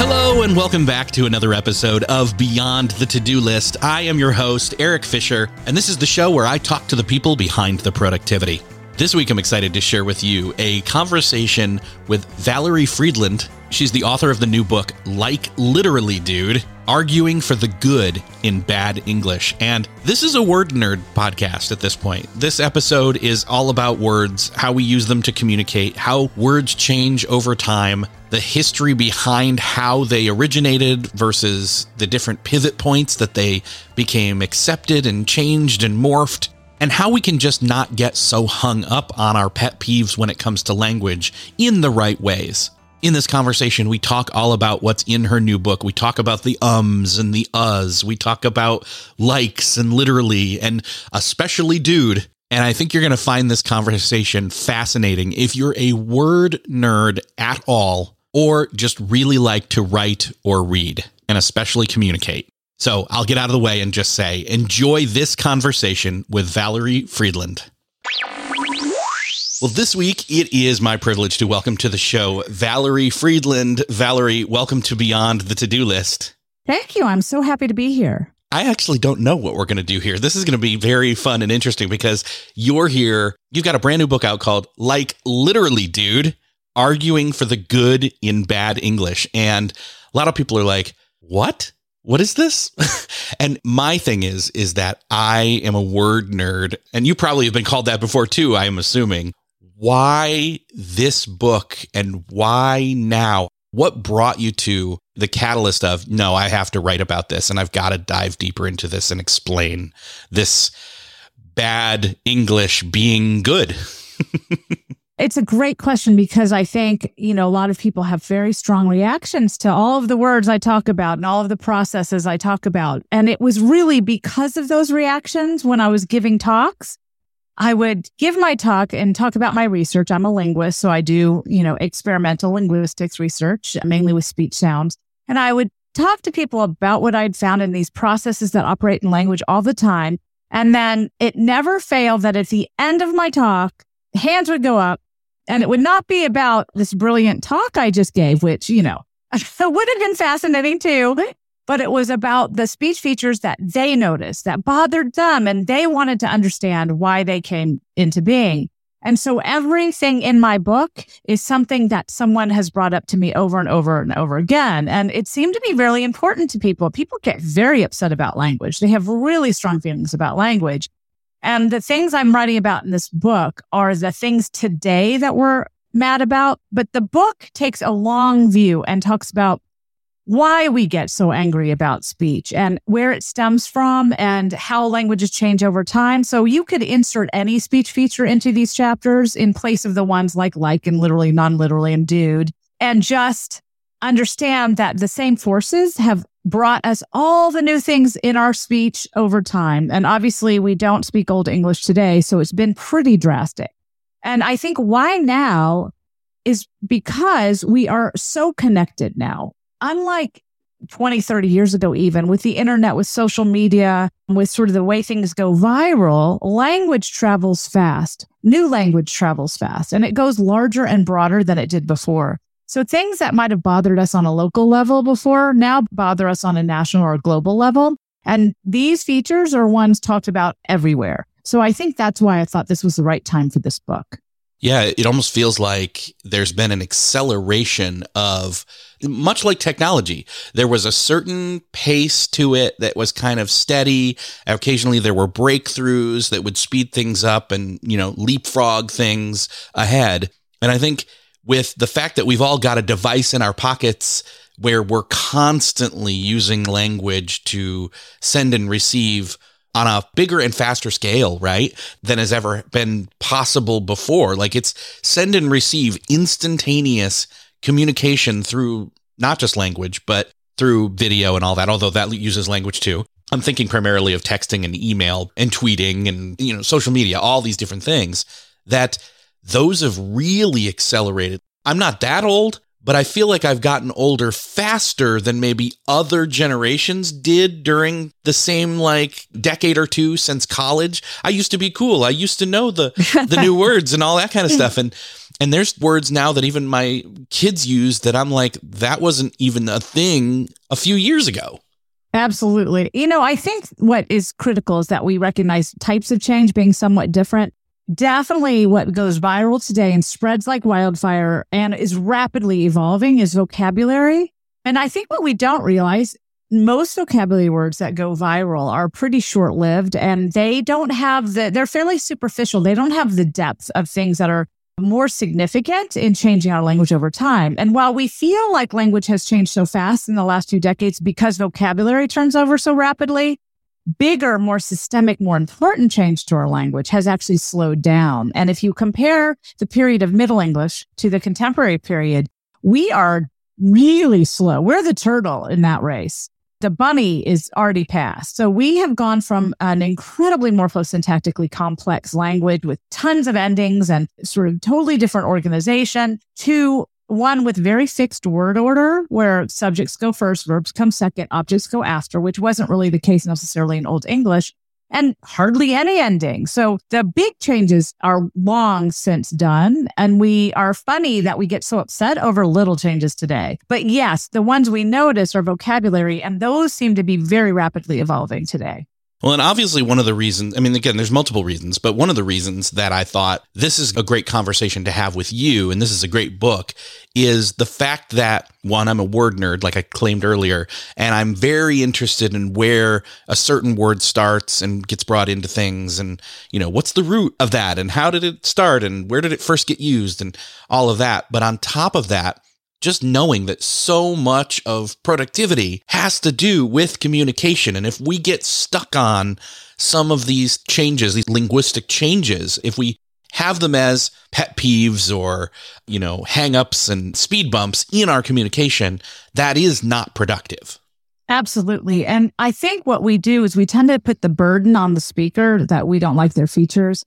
Hello and welcome back to another episode of Beyond the To-Do List. I am your host, Eric Fisher, and this is the show where I talk to the people behind the productivity. This week, I'm excited to share with you a conversation with Valerie Fridland. She's the author of the new book, Like, Literally, Dude: Arguing for the Good in Bad English. And this is a word nerd podcast at this point. This episode is all about words, how we use them to communicate, how words change over time, the history behind how they originated versus the different pivot points that they became accepted and changed and morphed, and how we can just not get so hung up on our pet peeves when it comes to language in the right ways. In this conversation, we talk all about what's in her new book. We talk about the ums and the uhs. We talk about likes and literally, and especially dude. And I think you're going to find this conversation fascinating if you're a word nerd at all, or just really like to write or read, and especially communicate. So I'll get out of the way and just say, enjoy this conversation with Valerie Fridland. Well, this week, it is my privilege to welcome to the show Valerie Fridland. Valerie, welcome to Beyond the To-Do List. Thank you. I'm so happy to be here. I actually don't know what we're going to do here. This is going to be very fun and interesting because you're here. You've got a brand new book out called Like, Literally, Dude: Arguing for the Good in Bad English. And a lot of people are like, what? What is this? And my thing is that I am a word nerd, and you probably have been called that before too, I am assuming. Why this book and why now? What brought you to the catalyst of, no, I have to write about this and I've got to dive deeper into this and explain this bad English being good? It's a great question because I think, a lot of people have very strong reactions to all of the words I talk about and all of the processes I talk about. And it was really because of those reactions when I was giving talks. I would give my talk and talk about my research. I'm a linguist, so I do, experimental linguistics research, mainly with speech sounds. And I would talk to people about what I'd found in these processes that operate in language all the time. And then it never failed that at the end of my talk, hands would go up, and it would not be about this brilliant talk I just gave, which, would have been fascinating too. But it was about the speech features that they noticed that bothered them, and they wanted to understand why they came into being. And so everything in my book is something that someone has brought up to me over and over and over again. And it seemed to be really important to people. People get very upset about language. They have really strong feelings about language. And the things I'm writing about in this book are the things today that we're mad about. But the book takes a long view and talks about why we get so angry about speech and where it stems from and how languages change over time. So you could insert any speech feature into these chapters in place of the ones like and literally, non-literally, and dude, and just understand that the same forces have brought us all the new things in our speech over time. And obviously we don't speak Old English today, so it's been pretty drastic. And I think why now is because we are so connected now. Unlike 20, 30 years ago, even with the internet, with social media, with sort of the way things go viral, language travels fast. New language travels fast, and it goes larger and broader than it did before. So things that might have bothered us on a local level before now bother us on a national or a global level. And these features are ones talked about everywhere. So I think that's why I thought this was the right time for this book. Yeah, it almost feels like there's been an acceleration of, much like technology, there was a certain pace to it that was kind of steady. Occasionally there were breakthroughs that would speed things up and, leapfrog things ahead. And I think with the fact that we've all got a device in our pockets where we're constantly using language to send and receive on a bigger and faster scale, right, than has ever been possible before. Like, it's send and receive instantaneous communication through not just language, but through video and all that, although that uses language too. I'm thinking primarily of texting and email and tweeting and, you know, social media, all these different things, that those have really accelerated. I'm not that old, but I feel like I've gotten older faster than maybe other generations did during the same like decade or two since college. I used to be cool. I used to know the new words and all that kind of stuff. And there's words now that even my kids use that I'm like, that wasn't even a thing a few years ago. Absolutely. You know, I think what is critical is that we recognize types of change being somewhat different. Definitely what goes viral today and spreads like wildfire and is rapidly evolving is vocabulary. And I think what we don't realize, most vocabulary words that go viral are pretty short-lived, and they don't have they're fairly superficial. They don't have the depth of things that are more significant in changing our language over time. And while we feel like language has changed so fast in the last few decades because vocabulary turns over so rapidly, bigger, more systemic, more important change to our language has actually slowed down. And if you compare the period of Middle English to the contemporary period, we are really slow. We're the turtle in that race. The bunny is already past. So we have gone from an incredibly morphosyntactically complex language with tons of endings and sort of totally different organization to one with very fixed word order, where subjects go first, verbs come second, objects go after, which wasn't really the case necessarily in Old English, and hardly any ending. So the big changes are long since done, and we are funny that we get so upset over little changes today. But yes, the ones we notice are vocabulary, and those seem to be very rapidly evolving today. Well, and obviously one of the reasons, I mean, again, there's multiple reasons, but one of the reasons that I thought this is a great conversation to have with you, and this is a great book, is the fact that, one, I'm a word nerd, like I claimed earlier, and I'm very interested in where a certain word starts and gets brought into things, and, you know, what's the root of that, and how did it start, and where did it first get used, and all of that. But on top of that, just knowing that so much of productivity has to do with communication. And if we get stuck on some of these changes, these linguistic changes, if we have them as pet peeves or, you know, hang-ups and speed bumps in our communication, that is not productive. Absolutely. And I think what we do is we tend to put the burden on the speaker that we don't like their features,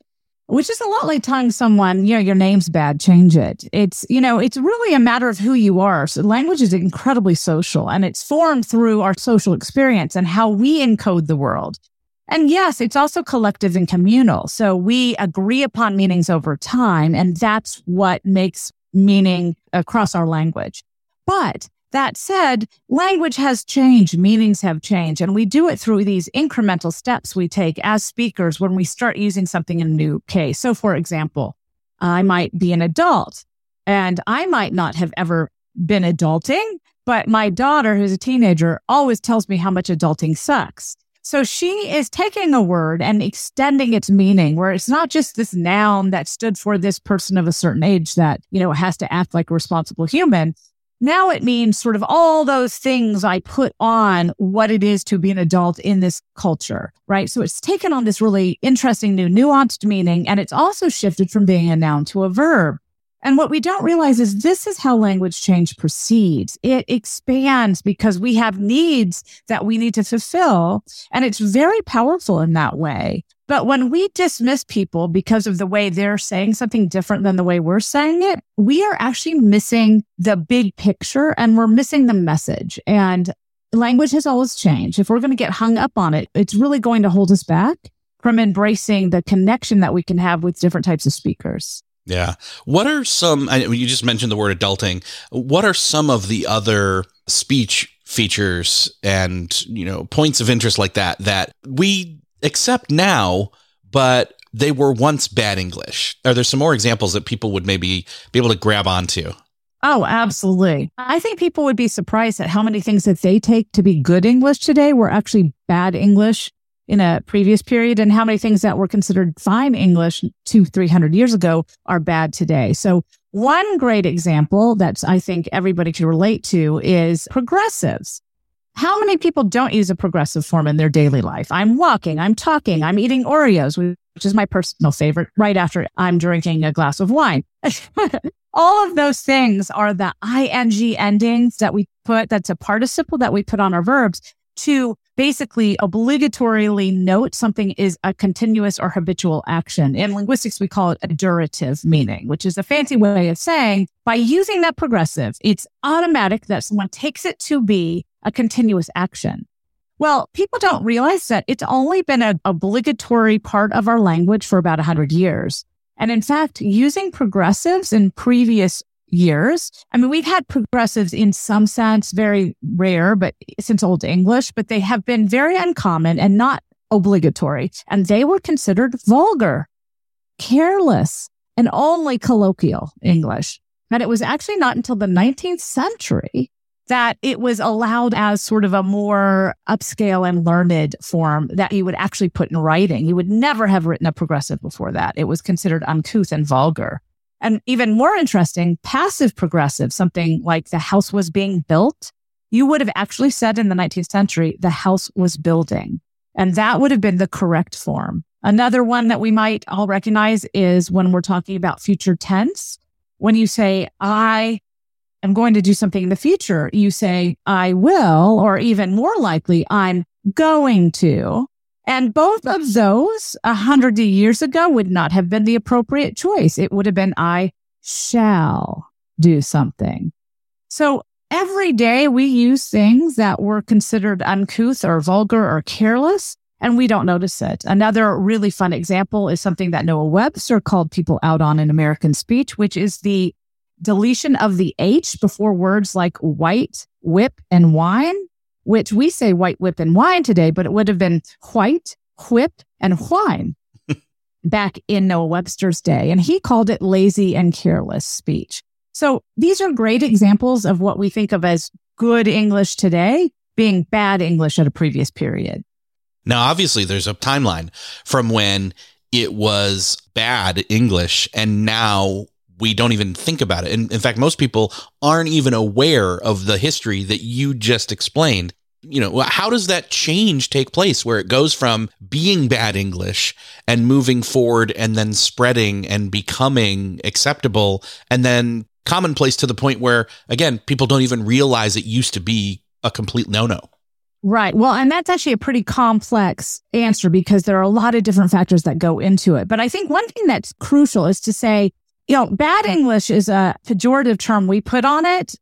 which is a lot like telling someone, you know, your name's bad, change it. It's, you know, it's really a matter of who you are. So language is incredibly social, and it's formed through our social experience and how we encode the world. And yes, it's also collective and communal. So we agree upon meanings over time, and that's what makes meaning across our language. But that said, language has changed, meanings have changed, and we do it through these incremental steps we take as speakers when we start using something in a new case. So, for example, I might be an adult, and I might not have ever been adulting, but my daughter, who's a teenager, always tells me how much adulting sucks. So she is taking a word and extending its meaning, where it's not just this noun that stood for this person of a certain age that, you know, has to act like a responsible human. Now it means sort of all those things I put on what it is to be an adult in this culture, right? So it's taken on this really interesting new nuanced meaning, and it's also shifted from being a noun to a verb. And what we don't realize is this is how language change proceeds. It expands because we have needs that we need to fulfill, and it's very powerful in that way. But when we dismiss people because of the way they're saying something different than the way we're saying it, we are actually missing the big picture, and we're missing the message. And language has always changed. If we're going to get hung up on it, it's really going to hold us back from embracing the connection that we can have with different types of speakers. Yeah. What are some, you just mentioned the word adulting. What are some of the other speech features and, you know, points of interest like that, that we except now, but they were once bad English? Are there some more examples that people would maybe be able to grab onto? Oh, absolutely. I think people would be surprised at how many things that they take to be good English today were actually bad English in a previous period, and how many things that were considered fine English 200-300 years ago are bad today. So One great example that I think everybody can relate to is progressives. How many people don't use a progressive form in their daily life? I'm walking, I'm talking, I'm eating Oreos, which is my personal favorite, right after I'm drinking a glass of wine. All of those things are the ing endings that we put, that's a participle that we put on our verbs to basically obligatorily note something is a continuous or habitual action. In linguistics, we call it a durative meaning, which is a fancy way of saying by using that progressive, it's automatic that someone takes it to be a continuous action. Well, people don't realize that it's only been an obligatory part of our language for about 100 years. And in fact, using progressives in previous years, I mean, we've had progressives in some sense, very rare, but since Old English, but they have been very uncommon and not obligatory. And they were considered vulgar, careless, and only colloquial English. And it was actually not until the 19th century that it was allowed as sort of a more upscale and learned form that you would actually put in writing. You would never have written a progressive before that. It was considered uncouth and vulgar. And even more interesting, passive progressive, something like the house was being built, you would have actually said in the 19th century, the house was building. And that would have been the correct form. Another one that we might all recognize is when we're talking about future tense. When you say, I'm going to do something in the future, you say, I will, or even more likely, I'm going to. And both of those 100 years ago would not have been the appropriate choice. It would have been, I shall do something. So every day we use things that were considered uncouth or vulgar or careless, and we don't notice it. Another really fun example is something that Noah Webster called people out on in American Speech, which is the deletion of the H before words like white, whip, and wine, which we say white, whip, and wine today, but it would have been white, whip, and wine back in Noah Webster's day. And he called it lazy and careless speech. So these are great examples of what we think of as good English today being bad English at a previous period. Now, obviously, there's a timeline from when it was bad English and now we don't even think about it. And in fact, most people aren't even aware of the history that you just explained. You know, how does that change take place where it goes from being bad English and moving forward and then spreading and becoming acceptable and then commonplace to the point where, again, people don't even realize it used to be a complete no-no? Right. Well, and that's actually a pretty complex answer because there are a lot of different factors that go into it. But I think one thing that's crucial is to say, you know, bad English is a pejorative term we put on it.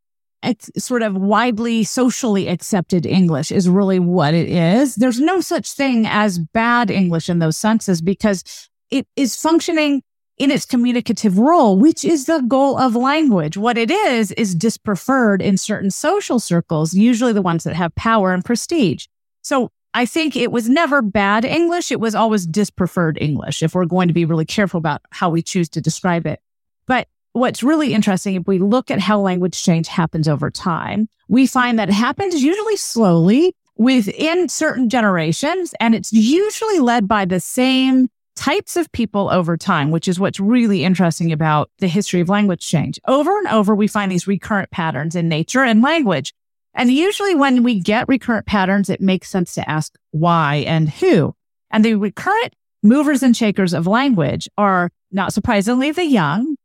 It's sort of widely socially accepted English is really what it is. There's no such thing as bad English in those senses because it is functioning in its communicative role, which is the goal of language. What it is dispreferred in certain social circles, usually the ones that have power and prestige. So I think it was never bad English. It was always dispreferred English, if we're going to be really careful about how we choose to describe it. But what's really interesting, if we look at how language change happens over time, we find that it happens usually slowly within certain generations, and it's usually led by the same types of people over time, which is what's really interesting about the history of language change. Over and over, we find these recurrent patterns in nature and language. And usually when we get recurrent patterns, it makes sense to ask why and who. And the recurrent movers and shakers of language are, not surprisingly, the young,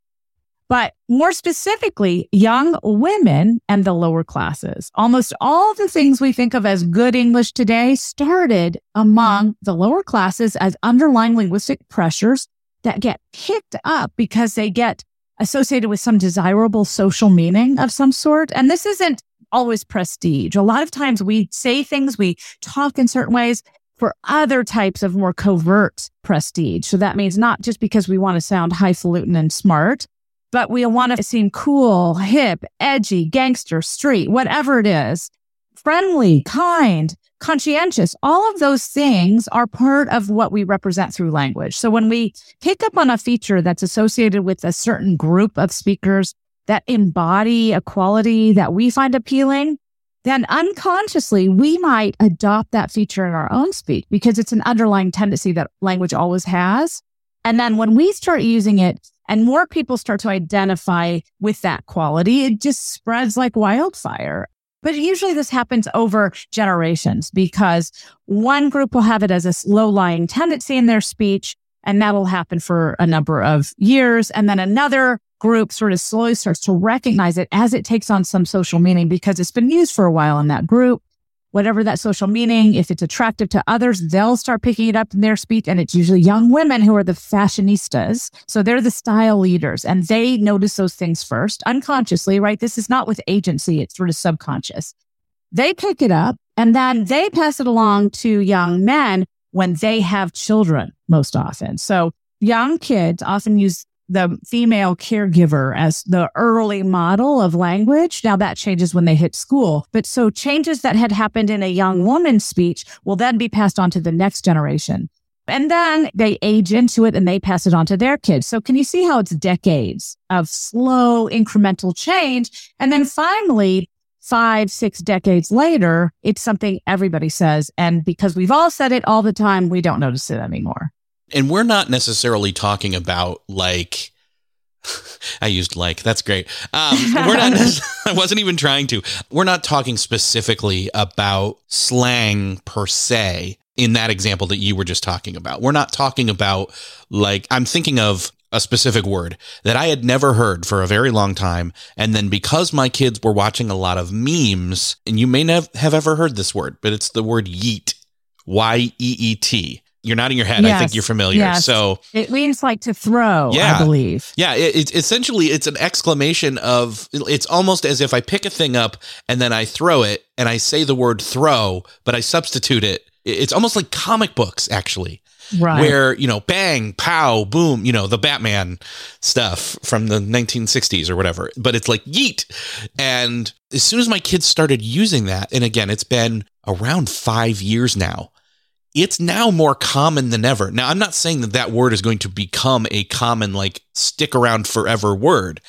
but more specifically, young women and the lower classes. Almost all the things we think of as good English today started among the lower classes as underlying linguistic pressures that get picked up because they get associated with some desirable social meaning of some sort. And this isn't always prestige. A lot of times we say things, we talk in certain ways for other types of more covert prestige. So that means not just because we want to sound highfalutin and smart, but we want to seem cool, hip, edgy, gangster, street, whatever it is, friendly, kind, conscientious. All of those things are part of what we represent through language. So when we pick up on a feature that's associated with a certain group of speakers that embody a quality that we find appealing, then unconsciously we might adopt that feature in our own speech because it's an underlying tendency that language always has. And then when we start using it and more people start to identify with that quality, it just spreads like wildfire. But usually this happens over generations because one group will have it as this low-lying tendency in their speech, and that'll happen for a number of years. And then another group sort of slowly starts to recognize it as it takes on some social meaning because it's been used for a while in that group. Whatever that social meaning, if it's attractive to others, they'll start picking it up in their speech. And it's usually young women who are the fashionistas. So they're the style leaders and they notice those things first unconsciously, right? This is not with agency. It's sort of subconscious. They pick it up and then they pass it along to young men when they have children most often. So young kids often use the female caregiver as the early model of language. Now that changes when they hit school. But so changes that had happened in a young woman's speech will then be passed on to the next generation. And then they age into it and they pass it on to their kids. So can you see how it's decades of slow incremental change? And then finally, 5-6 decades later, it's something everybody says. And because we've all said it all the time, we don't notice it anymore. And we're not necessarily talking about like, I used like, that's great. We're not, I wasn't even trying to. We're not talking specifically about slang per se in that example that you were just talking about. We're not talking about like, I'm thinking of a specific word that I had never heard for a very long time. And then because my kids were watching a lot of memes, and you may not have ever heard this word, but it's the word yeet, Y-E-E-T. You're nodding your head. Yes, I think you're familiar. Yes. So it means like to throw, yeah, I believe. Yeah. It's essentially, it's an exclamation of, it's almost as if I pick a thing up and then I throw it and I say the word throw, but I substitute it. It's almost like comic books, actually. Right. Where, you know, bang, pow, boom, you know, the Batman stuff from the 1960s or whatever. But it's like yeet. And as soon as my kids started using that, and again, it's been around 5 years now, it's now more common than ever. Now, I'm not saying that that word is going to become a common, like, stick around forever word.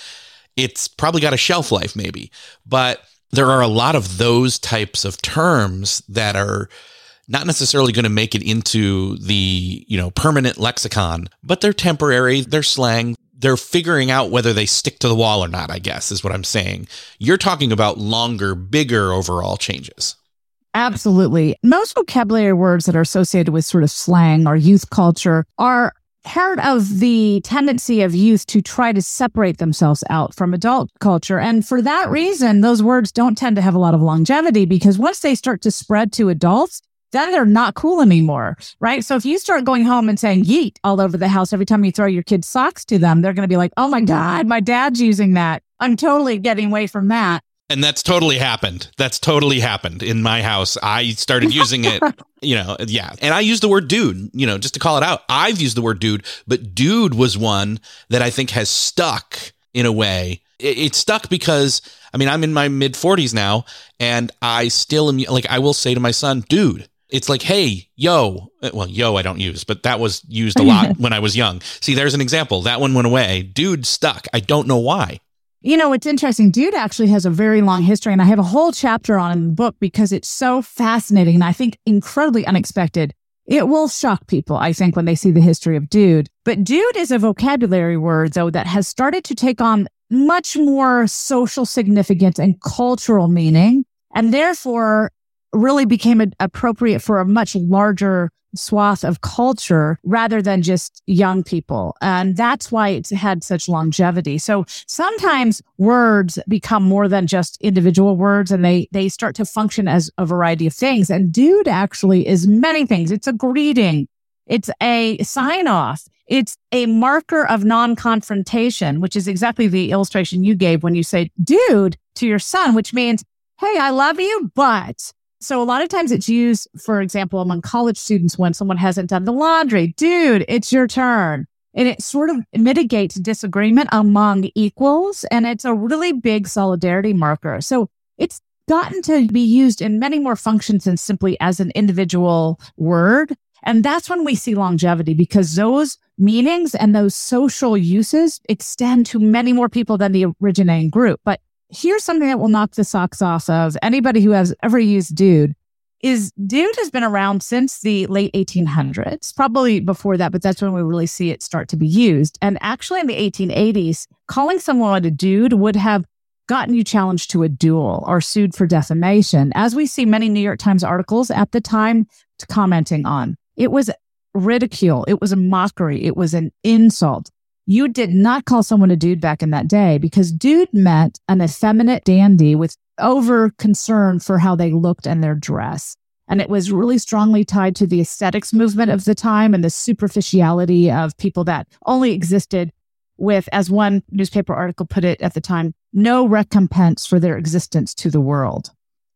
It's probably got a shelf life, maybe. But there are a lot of those types of terms that are not necessarily going to make it into the, you know, permanent lexicon, but they're temporary, they're slang. They're figuring out whether they stick to the wall or not, I guess, is what I'm saying. You're talking about longer, bigger overall changes. Absolutely. Most vocabulary words that are associated with sort of slang or youth culture are part of the tendency of youth to try to separate themselves out from adult culture. And for that reason, those words don't tend to have a lot of longevity because once they start to spread to adults, then they're not cool anymore, right? So if you start going home and saying yeet all over the house every time you throw your kids' socks to them, they're going to be like, oh my God, my dad's using that. I'm totally getting away from that. And that's totally happened. That's totally happened in my house. I started using it, you know, yeah. And I used the word dude, you know, just to call it out. I've used the word dude, but dude was one that I think has stuck in a way. It stuck because, I mean, I'm in my mid 40s now and I still am, like, I will say to my son, dude. It's like, hey, yo. Well, yo, I don't use, but that was used a lot when I was young. See, there's an example. That one went away. Dude stuck. I don't know why. You know, it's interesting. Dude actually has a very long history, and I have a whole chapter on it in the book because it's so fascinating and I think incredibly unexpected. It will shock people, I think, when they see the history of dude. But dude is a vocabulary word, though, that has started to take on much more social significance and cultural meaning, and therefore really became appropriate for a much larger swath of culture rather than just young people. And that's why it's had such longevity. So sometimes words become more than just individual words and they start to function as a variety of things. And dude actually is many things. It's a greeting. It's a sign-off. It's a marker of non-confrontation, which is exactly the illustration you gave when you say dude to your son, which means, hey, I love you, but... So a lot of times it's used, for example, among college students when someone hasn't done the laundry. Dude, it's your turn. And it sort of mitigates disagreement among equals. And it's a really big solidarity marker. So it's gotten to be used in many more functions than simply as an individual word. And that's when we see longevity because those meanings and those social uses extend to many more people than the originating group. But here's something that will knock the socks off of anybody who has ever used dude. is Dude has been around since the late 1800s, probably before that, but that's when we really see it start to be used. And actually in the 1880s, calling someone a dude would have gotten you challenged to a duel or sued for defamation, as we see many New York Times articles at the time commenting on. It was ridicule. It was a mockery. It was an insult. You did not call someone a dude back in that day because dude meant an effeminate dandy with over concern for how they looked and their dress. And it was really strongly tied to the aesthetics movement of the time and the superficiality of people that only existed with, as one newspaper article put it at the time, no recompense for their existence to the world.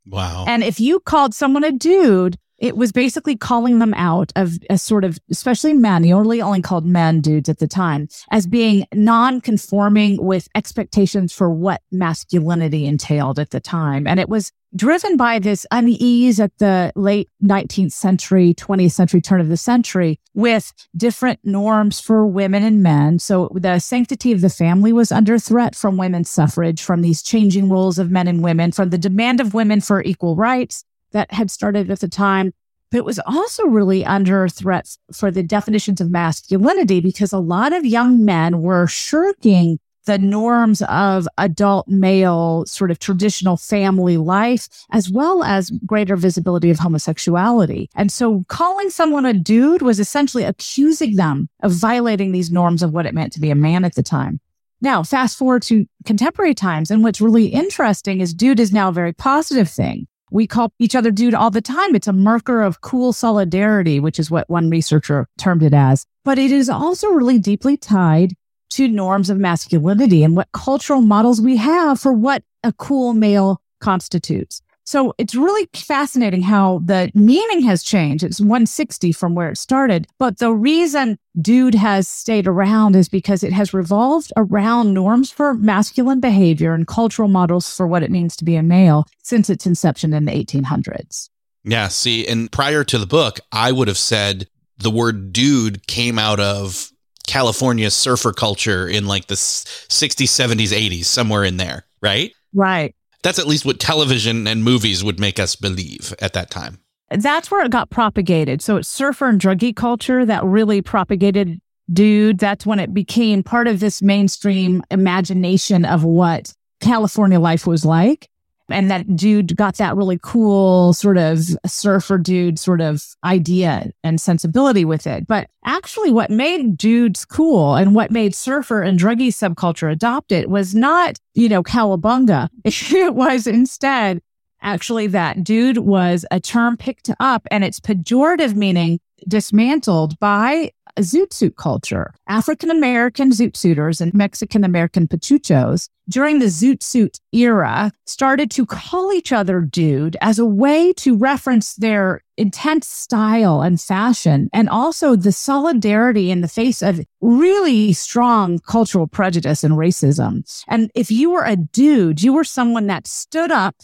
Wow. And if you called someone a dude, it was basically calling them out of a sort of, especially men, you only called men dudes at the time, as being non-conforming with expectations for what masculinity entailed at the time. And it was driven by this unease at the late 19th century, 20th century, turn of the century, with different norms for women and men. So the sanctity of the family was under threat from women's suffrage, from these changing roles of men and women, from the demand of women for equal rights that had started at the time. But it was also really under threat for the definitions of masculinity because a lot of young men were shirking the norms of adult male sort of traditional family life, as well as greater visibility of homosexuality. And so calling someone a dude was essentially accusing them of violating these norms of what it meant to be a man at the time. Now, fast forward to contemporary times, and what's really interesting is dude is now a very positive thing. We call each other dude all the time. It's a marker of cool solidarity, which is what one researcher termed it as. But it is also really deeply tied to norms of masculinity and what cultural models we have for what a cool male constitutes. So it's really fascinating how the meaning has changed. It's 160 from where it started. But the reason dude has stayed around is because it has revolved around norms for masculine behavior and cultural models for what it means to be a male since its inception in the 1800s. Yeah, see, and prior to the book, I would have said the word dude came out of California surfer culture in like the 60s, 70s, 80s, somewhere in there, right? Right. That's at least what television and movies would make us believe at that time. That's where it got propagated. So it's surfer and druggie culture that really propagated dude. That's when it became part of this mainstream imagination of what California life was like. And that dude got that really cool sort of surfer dude sort of idea and sensibility with it. But actually what made dudes cool and what made surfer and druggie subculture adopt it was not, cowabunga. It was instead actually that dude was a term picked up and its pejorative meaning dismantled by a zoot suit culture. African-American zoot suiters and Mexican-American pachuchos during the zoot suit era started to call each other dude as a way to reference their intense style and fashion, and also the solidarity in the face of really strong cultural prejudice and racism. And if you were a dude, you were someone that stood up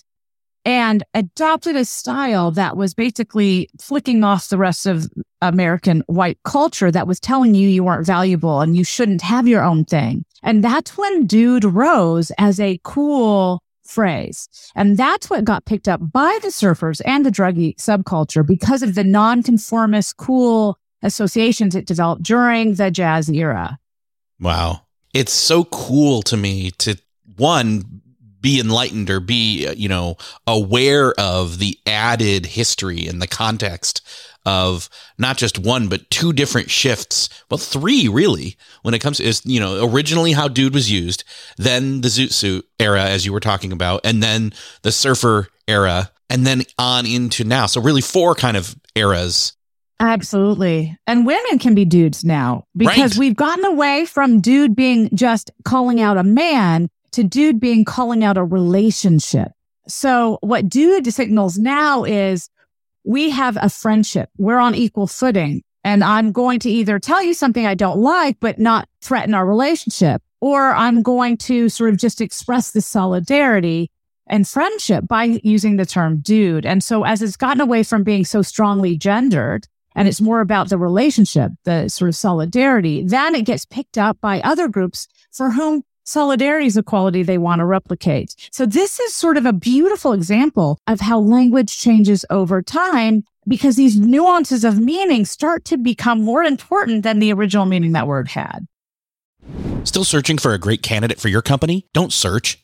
and adopted a style that was basically flicking off the rest of American white culture that was telling you you weren't valuable and you shouldn't have your own thing. And that's when dude rose as a cool phrase. And that's what got picked up by the surfers and the druggie subculture because of the nonconformist cool associations it developed during the jazz era. Wow. It's so cool to me to, one, be enlightened or be, aware of the added history and the context of not just one, but two different shifts. Well, three really, when it comes to originally how dude was used, then the zoot suit era, as you were talking about, and then the surfer era, and then on into now. So really four kind of eras. Absolutely. And women can be dudes now because We've gotten away from dude being just calling out a man to dude being calling out a relationship. So what dude signals now is we have a friendship. We're on equal footing. And I'm going to either tell you something I don't like, but not threaten our relationship, or I'm going to sort of just express this solidarity and friendship by using the term dude. And so as it's gotten away from being so strongly gendered, and it's more about the relationship, the sort of solidarity, then it gets picked up by other groups for whom Solidarity is a quality they want to replicate. So this is sort of a beautiful example of how language changes over time, because these nuances of meaning start to become more important than the original meaning that word had. Still searching for a great candidate for your company? Don't search,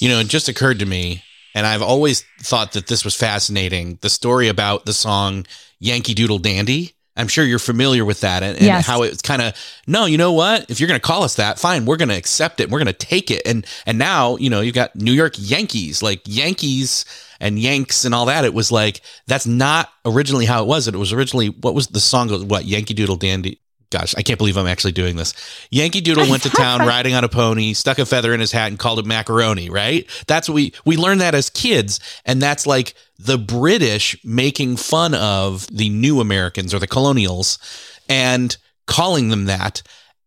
You know, it just occurred to me, and I've always thought that this was fascinating, the story about the song Yankee Doodle Dandy. I'm sure you're familiar with that, and yes, how it's kind of, no, you know what? If you're going to call us that, fine, we're going to accept it. We're going to take it. And now, you know, you've got New York Yankees, like Yankees and Yanks and all that. It was like, that's not originally how it was. It was originally, what was the song? What, Yankee Doodle Dandy? Gosh, I can't believe I'm actually doing this. Yankee Doodle went to town riding on a pony, stuck a feather in his hat and called it macaroni, right? That's what we learned that as kids. And that's like the British making fun of the new Americans or the colonials and calling them that.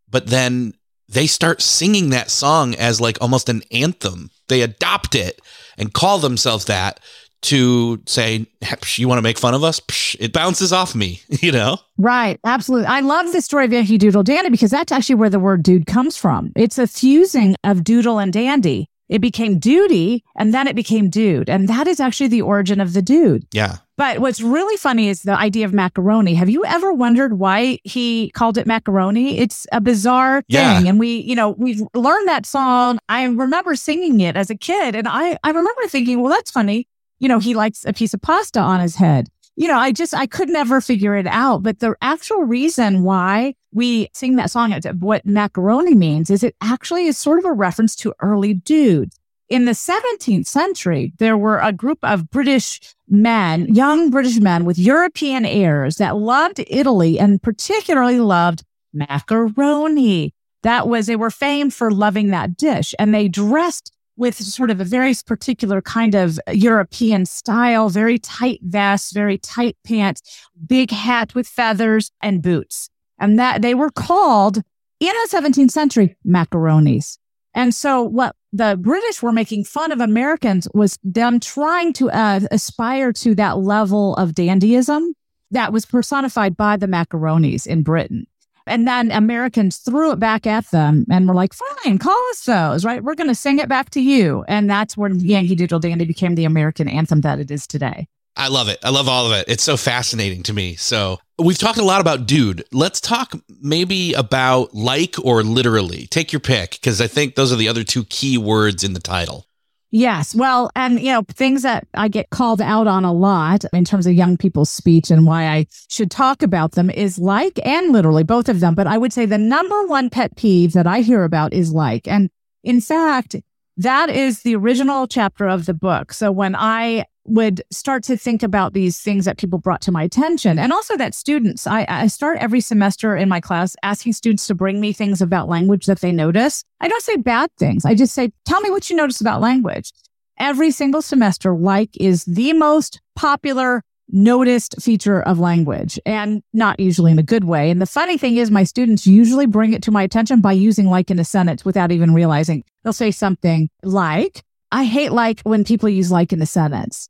But then they start singing that song as like almost an anthem. They adopt it and call themselves that to say, you want to make fun of us? It bounces off me, you know? Right. Absolutely. I love the story of Yankee Doodle Dandy because that's actually where the word dude comes from. It's a fusing of doodle and dandy. It became duty and then it became dude. And that is actually the origin of the dude. Yeah. But what's really funny is the idea of macaroni. Have you ever wondered why he called it macaroni? It's a bizarre thing. Yeah. And we've learned that song. I remember singing it as a kid. And I remember thinking, well, that's funny. You know, he likes a piece of pasta on his head. You know, I could never figure it out. But the actual reason why we sing that song, what macaroni means, is it actually is sort of a reference to early dudes. In the 17th century, there were a group of British men, young British men with European airs that loved Italy and particularly loved macaroni. They were famed for loving that dish, and they dressed with sort of a very particular kind of European style, very tight vest, very tight pants, big hat with feathers and boots. And that they were called, in the 17th century, macaronis. And so what the British were making fun of Americans was them trying to aspire to that level of dandyism that was personified by the macaronis in Britain. And then Americans threw it back at them and were like, fine, call us those, right? We're going to sing it back to you. And that's when Yankee Doodle Dandy became the American anthem that it is today. I love it. I love all of it. It's so fascinating to me. So we've talked a lot about dude. Let's talk maybe about like or literally. Take your pick, because I think those are the other two key words in the title. Yes. Well, and, you know, things that I get called out on a lot in terms of young people's speech and why I should talk about them is like and literally, both of them. But I would say the number one pet peeve that I hear about is like. And in fact, that is the original chapter of the book. So when I would start to think about these things that people brought to my attention, and also that students, I start every semester in my class asking students to bring me things about language that they notice. I don't say bad things. I just say, tell me what you notice about language. Every single semester, like is the most popular noticed feature of language, and not usually in a good way. And the funny thing is, my students usually bring it to my attention by using like in a sentence without even realizing. They'll say something like, I hate like when people use like in a sentence.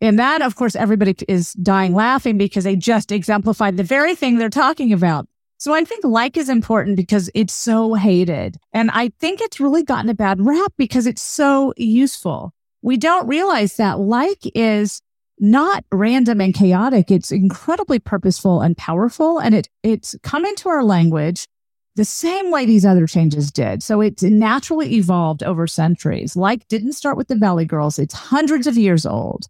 And that, of course, everybody is dying laughing because they just exemplified the very thing they're talking about. So I think like is important because it's so hated. And I think it's really gotten a bad rap because it's so useful. We don't realize that like is not random and chaotic. It's incredibly purposeful and powerful. And it's come into our language the same way these other changes did. So it's naturally evolved over centuries. Like didn't start with the Valley Girls. It's hundreds of years old.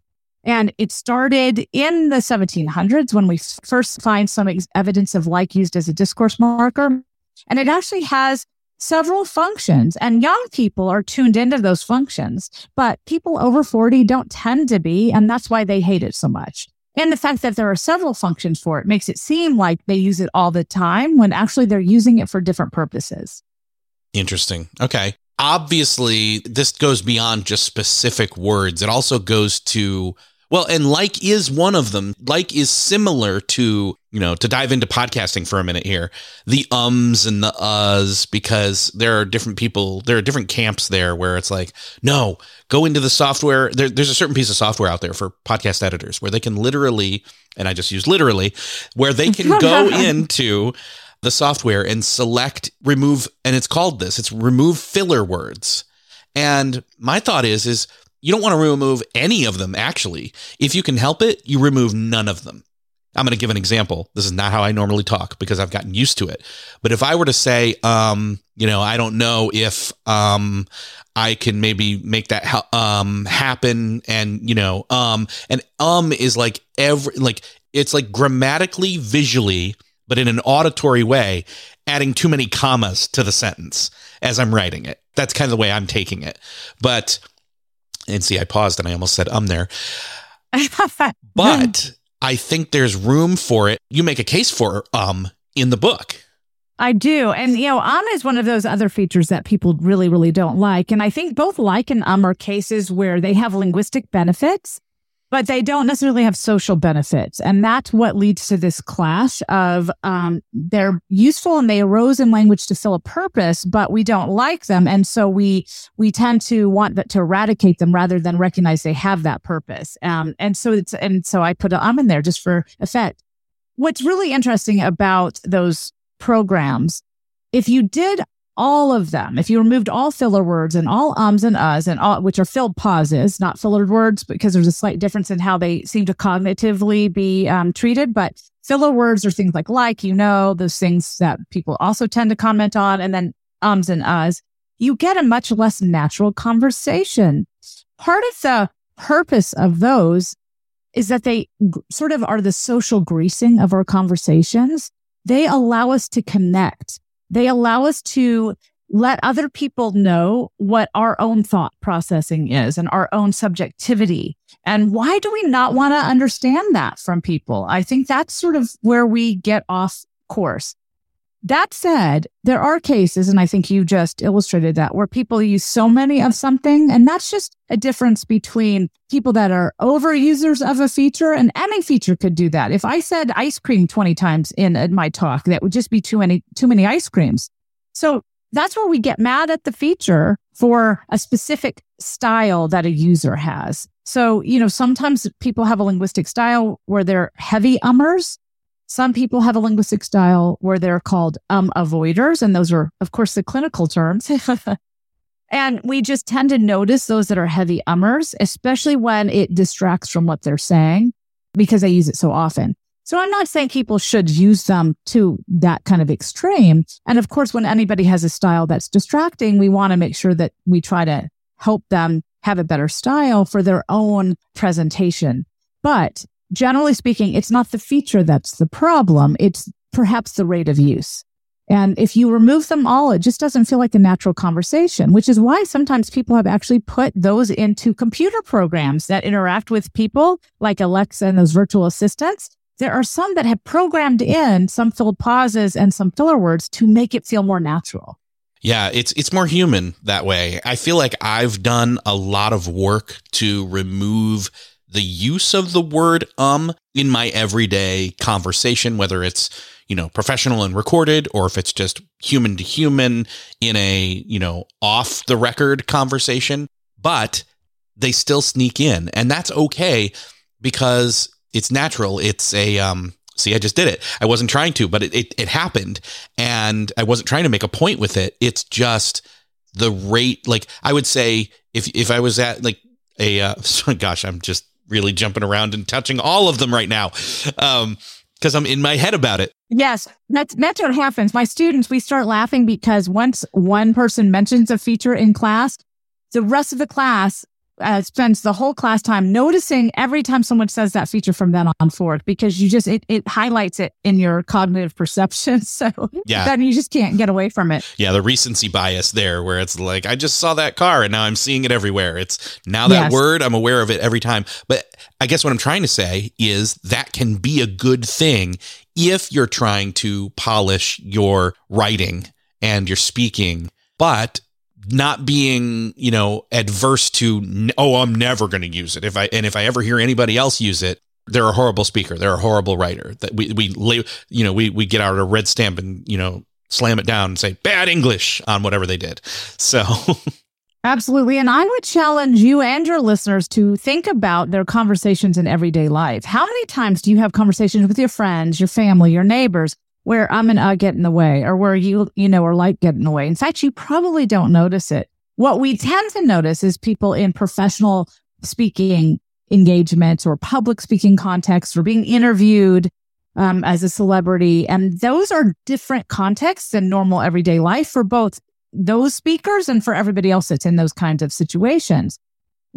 And it started in the 1700s when we first find some evidence of like used as a discourse marker. And it actually has several functions, and young people are tuned into those functions, but people over 40 don't tend to be, and that's why they hate it so much. And the fact that there are several functions for it makes it seem like they use it all the time when actually they're using it for different purposes. Interesting. Okay. Obviously, this goes beyond just specific words. It also goes to... Well, and like is one of them. Like is similar to, to dive into podcasting for a minute here, the ums and the uhs, because there are different people, there are different camps there where it's like, no, go into the software. There's a certain piece of software out there for podcast editors where they can literally, and I just use literally, where they can go into the software and select remove, and it's called this, it's remove filler words. And my thought is you don't want to remove any of them, actually. If you can help it, you remove none of them. I'm going to give an example. This is not how I normally talk because I've gotten used to it. But if I were to say, I don't know if I can maybe make that happen. And, is like it's like grammatically, visually, but in an auditory way, adding too many commas to the sentence as I'm writing it. That's kind of the way I'm taking it. But... And see, I paused and I almost said there. But I think there's room for it. You make a case for in the book. I do. And, is one of those other features that people really, really don't like. And I think both like and are cases where they have linguistic benefits, but they don't necessarily have social benefits. And that's what leads to this clash of they're useful and they arose in language to fill a purpose, but we don't like them. And so we tend to want to eradicate them rather than recognize they have that purpose. And so I put an in there just for effect. What's really interesting about those programs, if you did all of them, if you removed all filler words and all ums and uhs, and all, which are filled pauses, not filler words, because there's a slight difference in how they seem to cognitively be treated. But filler words are things like, those things that people also tend to comment on, and then ums and uhs, you get a much less natural conversation. Part of the purpose of those is that they sort of are the social greasing of our conversations. They allow us to connect. They allow us to let other people know what our own thought processing is and our own subjectivity. And why do we not want to understand that from people? I think that's sort of where we get off course. That said, there are cases, and I think you just illustrated that, where people use so many of something. And that's just a difference between people that are overusers of a feature, and any feature could do that. If I said ice cream 20 times in my talk, that would just be too many ice creams. So that's where we get mad at the feature for a specific style that a user has. So, sometimes people have a linguistic style where they're heavy ummers. Some people have a linguistic style where they're called avoiders, and those are, of course, the clinical terms. And we just tend to notice those that are heavy ummers, especially when it distracts from what they're saying because they use it so often. So I'm not saying people should use them to that kind of extreme. And of course, when anybody has a style that's distracting, we want to make sure that we try to help them have a better style for their own presentation. But generally speaking, it's not the feature that's the problem. It's perhaps the rate of use. And if you remove them all, it just doesn't feel like a natural conversation, which is why sometimes people have actually put those into computer programs that interact with people like Alexa and those virtual assistants. There are some that have programmed in some filled pauses and some filler words to make it feel more natural. Yeah, it's more human that way. I feel like I've done a lot of work to remove the use of the word in my everyday conversation, whether it's, you know, professional and recorded, or if it's just human to human in a, you know, off the record conversation, but they still sneak in, and that's okay because it's natural. It's a, see, I just did it. I wasn't trying to, but it happened, and I wasn't trying to make a point with it. It's just the rate. Like, I would say if I was at like a, gosh, I'm just really jumping around and touching all of them right now. Because I'm in my head about it. Yes, that's what happens. My students, we start laughing because once one person mentions a feature in class, the rest of the class spends the whole class time noticing every time someone says that feature from then on forward, because you just it highlights it in your cognitive perception. So yeah, then you just can't get away from it. Yeah, the recency bias there, where it's like, I just saw that car and now I'm seeing it everywhere. It's now that word, I'm aware of it every time. But I guess what I'm trying to say is that can be a good thing if you're trying to polish your writing and your speaking, but not being, you know, adverse to, oh, I'm never going to use it. If I ever hear anybody else use it, they're a horrible speaker. They're a horrible writer. That we get out a red stamp and, you know, slam it down and say bad English on whatever they did. So absolutely. And I would challenge you and your listeners to think about their conversations in everyday life. How many times do you have conversations with your friends, your family, your neighbors, where I'm and I get in the way, or where you know, or like get in the way? In fact, you probably don't notice it. What we tend to notice is people in professional speaking engagements or public speaking contexts, or being interviewed as a celebrity. And those are different contexts than normal everyday life for both those speakers and for everybody else that's in those kinds of situations.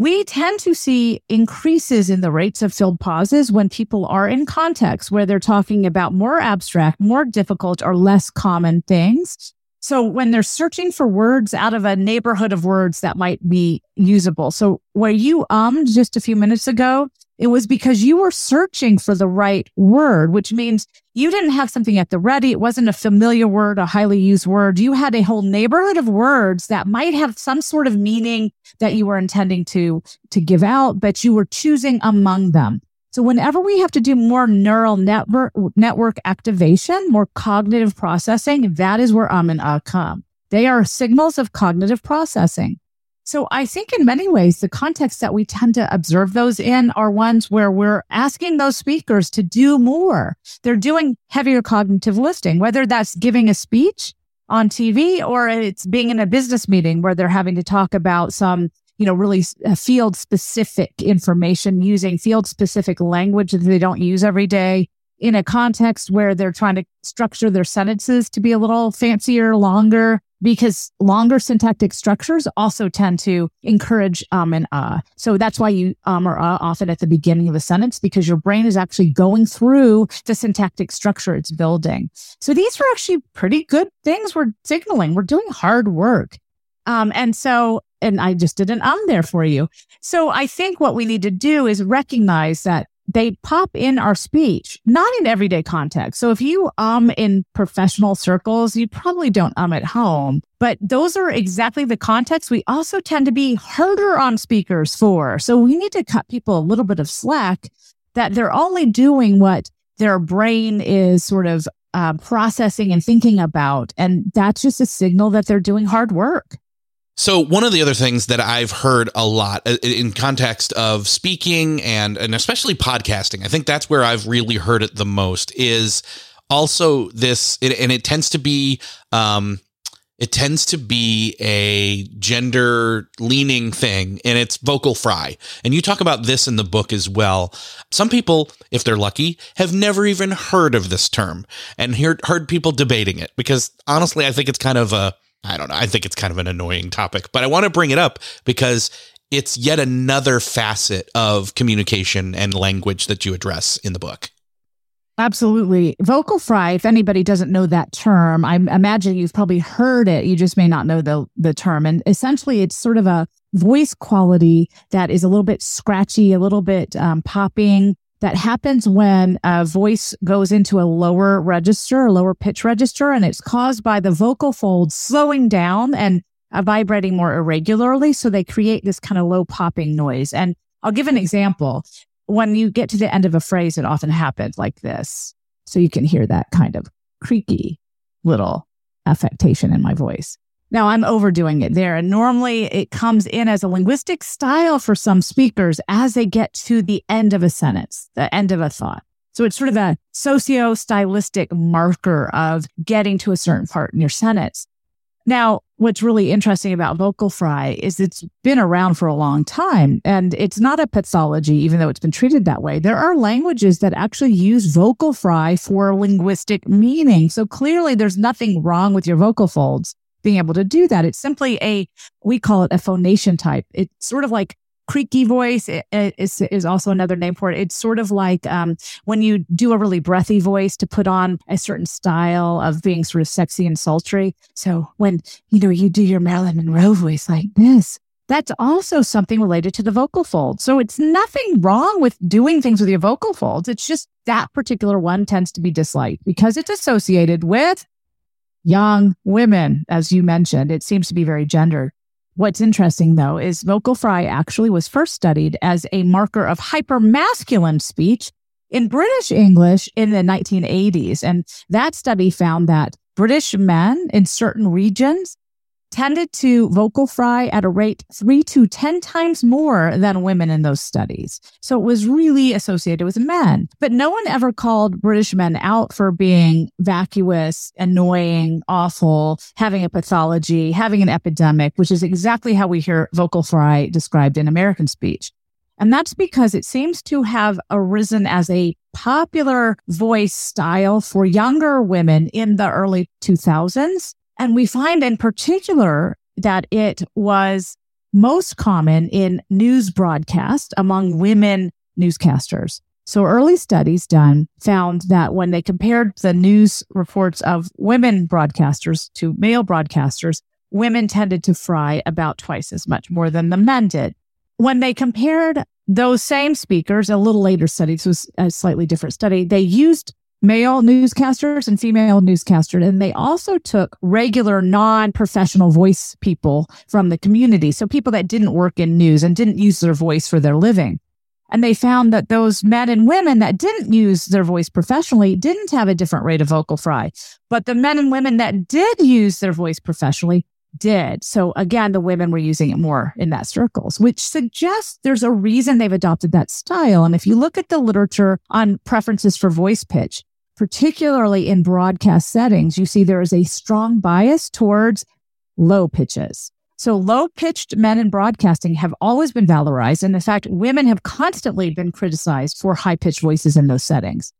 We tend to see increases in the rates of filled pauses when people are in contexts where they're talking about more abstract, more difficult, or less common things. So when they're searching for words out of a neighborhood of words that might be usable. So where you just a few minutes ago, it was because you were searching for the right word, which means you didn't have something at the ready. It wasn't a familiar word, a highly used word. You had a whole neighborhood of words that might have some sort of meaning that you were intending to give out, but you were choosing among them. So whenever we have to do more neural network activation, more cognitive processing, that is where and come. They are signals of cognitive processing. So I think in many ways, the contexts that we tend to observe those in are ones where we're asking those speakers to do more. They're doing heavier cognitive lifting, whether that's giving a speech on TV or it's being in a business meeting where they're having to talk about some, you know, really field specific information using field specific language that they don't use every day, in a context where they're trying to structure their sentences to be a little fancier, longer, because longer syntactic structures also tend to encourage and. So that's why you or often at the beginning of a sentence, because your brain is actually going through the syntactic structure it's building. So these are actually pretty good things we're signaling. We're doing hard work. And I just did an there for you. So I think what we need to do is recognize that they pop in our speech, not in everyday context. So if you in professional circles, you probably don't at home, but those are exactly the contexts we also tend to be harder on speakers for. So we need to cut people a little bit of slack, that they're only doing what their brain is sort of processing and thinking about. And that's just a signal that they're doing hard work. So one of the other things that I've heard a lot in context of speaking and especially podcasting, I think that's where I've really heard it the most, is also this, and it tends to be a gender leaning thing, and it's vocal fry. And you talk about this in the book as well. Some people, if they're lucky, have never even heard of this term and heard people debating it, because honestly, I think it's kind of a, I don't know. I think it's kind of an annoying topic, but I want to bring it up because it's yet another facet of communication and language that you address in the book. Absolutely. Vocal fry, if anybody doesn't know that term, I imagine you've probably heard it. You just may not know the term. And essentially, it's sort of a voice quality that is a little bit scratchy, a little bit popping, that happens when a voice goes into a lower register, a lower pitch register, and it's caused by the vocal folds slowing down and vibrating more irregularly. So they create this kind of low popping noise. And I'll give an example. When you get to the end of a phrase, it often happens like this. So you can hear that kind of creaky little affectation in my voice. Now I'm overdoing it there. And normally it comes in as a linguistic style for some speakers as they get to the end of a sentence, the end of a thought. So it's sort of a socio-stylistic marker of getting to a certain part in your sentence. Now, what's really interesting about vocal fry is it's been around for a long time, and it's not a pathology, even though it's been treated that way. There are languages that actually use vocal fry for linguistic meaning. So clearly there's nothing wrong with your vocal folds being able to do that. It's simply we call it a phonation type. It's sort of like creaky voice is also another name for it. It's sort of like when you do a really breathy voice to put on a certain style of being sort of sexy and sultry. So when, you do your Marilyn Monroe voice like this, that's also something related to the vocal fold. So it's nothing wrong with doing things with your vocal folds. It's just that particular one tends to be disliked because it's associated with young women, as you mentioned. It seems to be very gendered. What's interesting, though, is vocal fry actually was first studied as a marker of hypermasculine speech in British English in the 1980s. And that study found that British men in certain regions tended to vocal fry at a rate 3 to 10 times more than women in those studies. So it was really associated with men. But no one ever called British men out for being vacuous, annoying, awful, having a pathology, having an epidemic, which is exactly how we hear vocal fry described in American speech. And that's because it seems to have arisen as a popular voice style for younger women in the early 2000s. And we find in particular that it was most common in news broadcasts among women newscasters. So early studies done found that when they compared the news reports of women broadcasters to male broadcasters, women tended to fry about twice as much more than the men did. When they compared those same speakers, a little later study, this was a slightly different study, they used male newscasters and female newscasters. And they also took regular non-professional voice people from the community. So people that didn't work in news and didn't use their voice for their living. And they found that those men and women that didn't use their voice professionally didn't have a different rate of vocal fry. But the men and women that did use their voice professionally did. So again, the women were using it more in that circles, which suggests there's a reason they've adopted that style. And if you look at the literature on preferences for voice pitch, particularly in broadcast settings, you see there is a strong bias towards low pitches. So low-pitched men in broadcasting have always been valorized. And in fact, women have constantly been criticized for high-pitched voices in those settings.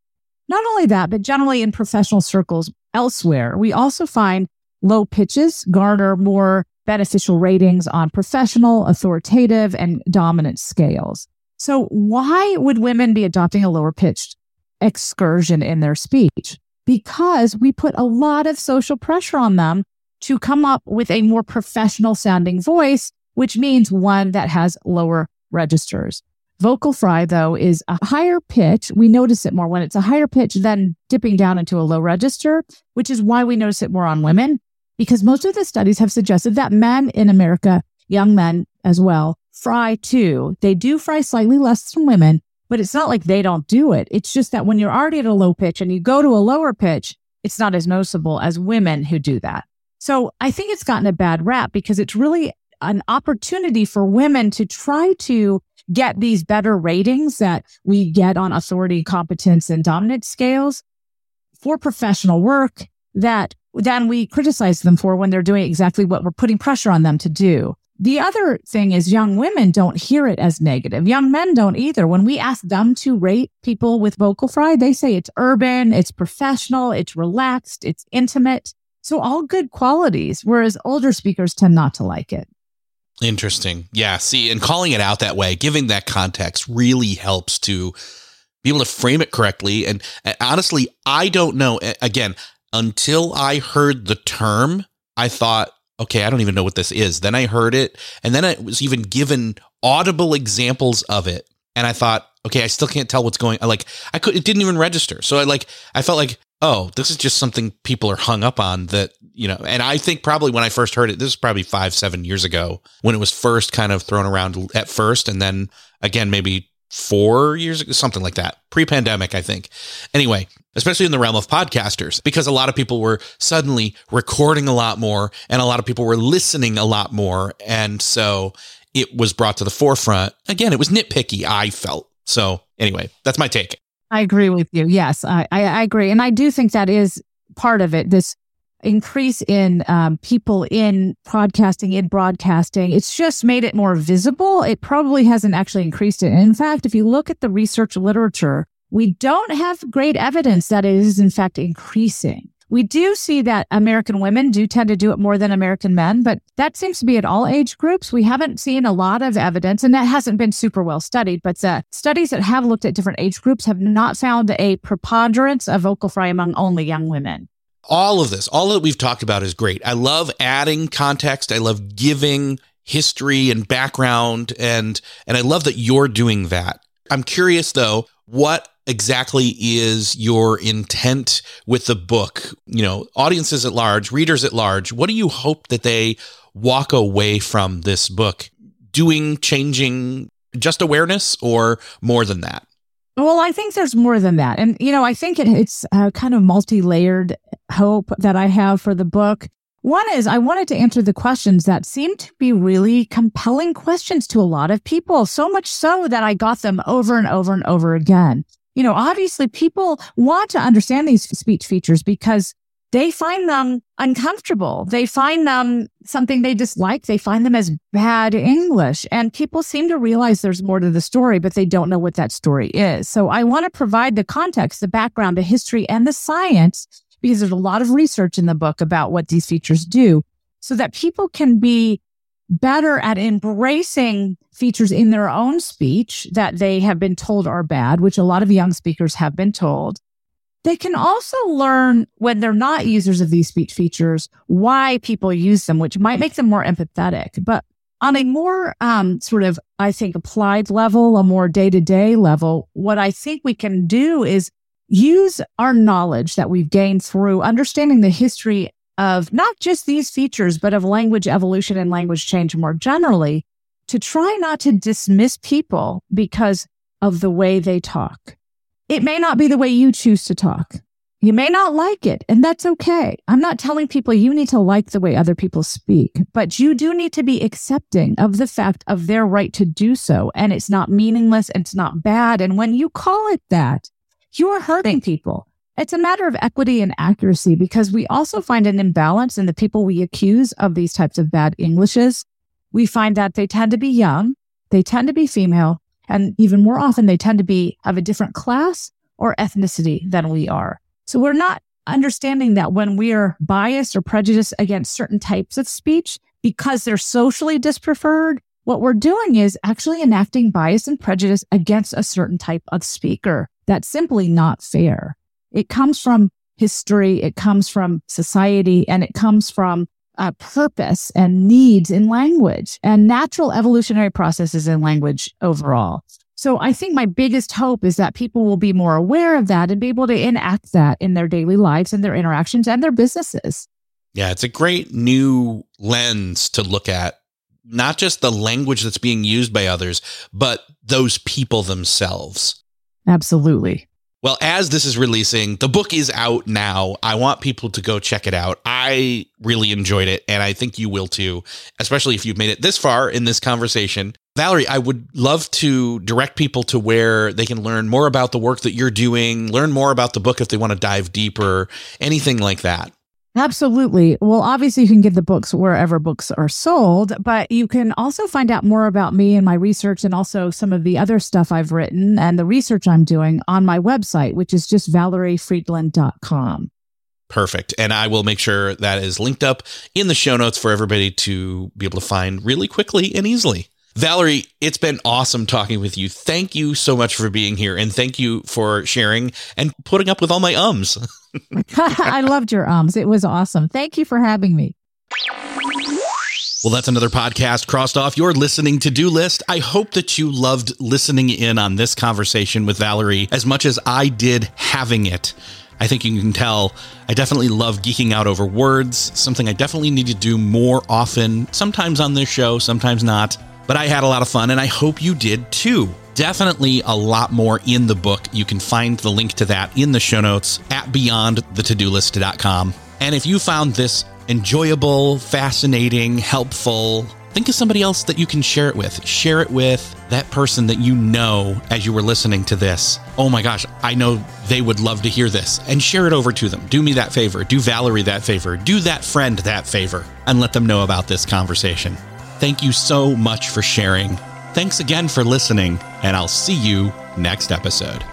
Not only that, but generally in professional circles elsewhere, we also find low pitches garner more beneficial ratings on professional, authoritative, and dominant scales. So why would women be adopting a lower-pitched excursion in their speech? Because we put a lot of social pressure on them to come up with a more professional sounding voice, which means one that has lower registers. Vocal fry, though, is a higher pitch. We notice it more when it's a higher pitch than dipping down into a low register, which is why we notice it more on women, because most of the studies have suggested that men in America, young men as well, fry too. They do fry slightly less than women, but it's not like they don't do it. It's just that when you're already at a low pitch and you go to a lower pitch, it's not as noticeable as women who do that. So I think it's gotten a bad rap because it's really an opportunity for women to try to get these better ratings that we get on authority, competence, and dominant scales for professional work that then we criticize them for when they're doing exactly what we're putting pressure on them to do. The other thing is young women don't hear it as negative. Young men don't either. When we ask them to rate people with vocal fry, they say it's urban, it's professional, it's relaxed, it's intimate. So all good qualities, whereas older speakers tend not to like it. Interesting. Yeah. See, and calling it out that way, giving that context really helps to be able to frame it correctly. And honestly, I don't know. Again, until I heard the term, I thought, okay, I don't even know what this is. Then I heard it, and then I was even given audible examples of it. And I thought, okay, I still can't tell what's going on. It didn't even register. So I felt like oh, this is just something people are hung up on that, you know, and I think probably when I first heard it, this is probably 5-7 years ago when it was first kind of thrown around at first. And then again, maybe 4 years ago, something like that, pre-pandemic, I think. Anyway, especially in the realm of podcasters, because a lot of people were suddenly recording a lot more and a lot of people were listening a lot more. And so it was brought to the forefront. Again, it was nitpicky, I felt. So anyway, that's my take. I agree with you. Yes, I agree. And I do think that is part of it. This increase in people in podcasting, in broadcasting, it's just made it more visible. It probably hasn't actually increased it. In fact, if you look at the research literature, we don't have great evidence that it is, in fact, increasing. We do see that American women do tend to do it more than American men, but that seems to be at all age groups. We haven't seen a lot of evidence, and that hasn't been super well studied, but the studies that have looked at different age groups have not found a preponderance of vocal fry among only young women. All of this, all that we've talked about is great. I love adding context. I love giving history and background, and I love that you're doing that. I'm curious, though, what exactly is your intent with the book? You know, audiences at large, readers at large, what do you hope that they walk away from this book? Doing, changing, just awareness, or more than that? Well, I think there's more than that. And, you know, I think it's a kind of multi-layered hope that I have for the book. One is I wanted to answer the questions that seemed to be really compelling questions to a lot of people, so much so that I got them over and over and over again. You know, obviously people want to understand these speech features because they find them uncomfortable. They find them something they dislike. They find them as bad English. And people seem to realize there's more to the story, but they don't know what that story is. So I want to provide the context, the background, the history, and the science, because there's a lot of research in the book about what these features do, so that people can be better at embracing features in their own speech that they have been told are bad, which a lot of young speakers have been told. They can also learn, when they're not users of these speech features, why people use them, which might make them more empathetic. But on a more sort of, I think, applied level, a more day-to-day level, what I think we can do is use our knowledge that we've gained through understanding the history of not just these features, but of language evolution and language change more generally, to try not to dismiss people because of the way they talk. It may not be the way you choose to talk. You may not like it, and that's okay. I'm not telling people you need to like the way other people speak, but you do need to be accepting of the fact of their right to do so, and it's not meaningless, and it's not bad. And when you call it that, you are hurting people. It's a matter of equity and accuracy, because we also find an imbalance in the people we accuse of these types of bad Englishes. We find that they tend to be young, they tend to be female, and even more often, they tend to be of a different class or ethnicity than we are. So we're not understanding that when we are biased or prejudiced against certain types of speech because they're socially dispreferred, what we're doing is actually enacting bias and prejudice against a certain type of speaker. That's simply not fair. It comes from history, it comes from society, and it comes from purpose and needs in language and natural evolutionary processes in language overall. So I think my biggest hope is that people will be more aware of that and be able to enact that in their daily lives and their interactions and their businesses. Yeah, it's a great new lens to look at, not just the language that's being used by others, but those people themselves. Absolutely. Well, as this is releasing, the book is out now. I want people to go check it out. I really enjoyed it, and I think you will too, especially if you've made it this far in this conversation. Valerie, I would love to direct people to where they can learn more about the work that you're doing, learn more about the book if they want to dive deeper, anything like that. Absolutely. Well, obviously, you can get the books wherever books are sold, but you can also find out more about me and my research, and also some of the other stuff I've written and the research I'm doing on my website, which is just valeriefriedland.com. Perfect. And I will make sure that is linked up in the show notes for everybody to be able to find really quickly and easily. Valerie, it's been awesome talking with you. Thank you so much for being here, and thank you for sharing and putting up with all my ums. I loved your ums. It was awesome. Thank you for having me. Well, that's another podcast crossed off your listening to-do list. I hope that you loved listening in on this conversation with Valerie as much as I did having it. I think you can tell I definitely love geeking out over words, something I definitely need to do more often, sometimes on this show, sometimes not. But I had a lot of fun, and I hope you did too. Definitely a lot more in the book. You can find the link to that in the show notes at beyondthetodolist.com. And if you found this enjoyable, fascinating, helpful, think of somebody else that you can share it with. Share it with that person that you know as you were listening to this. Oh my gosh, I know they would love to hear this. And share it over to them. Do me that favor. Do Valerie that favor. Do that friend that favor. And let them know about this conversation. Thank you so much for sharing. Thanks again for listening. And I'll see you next episode.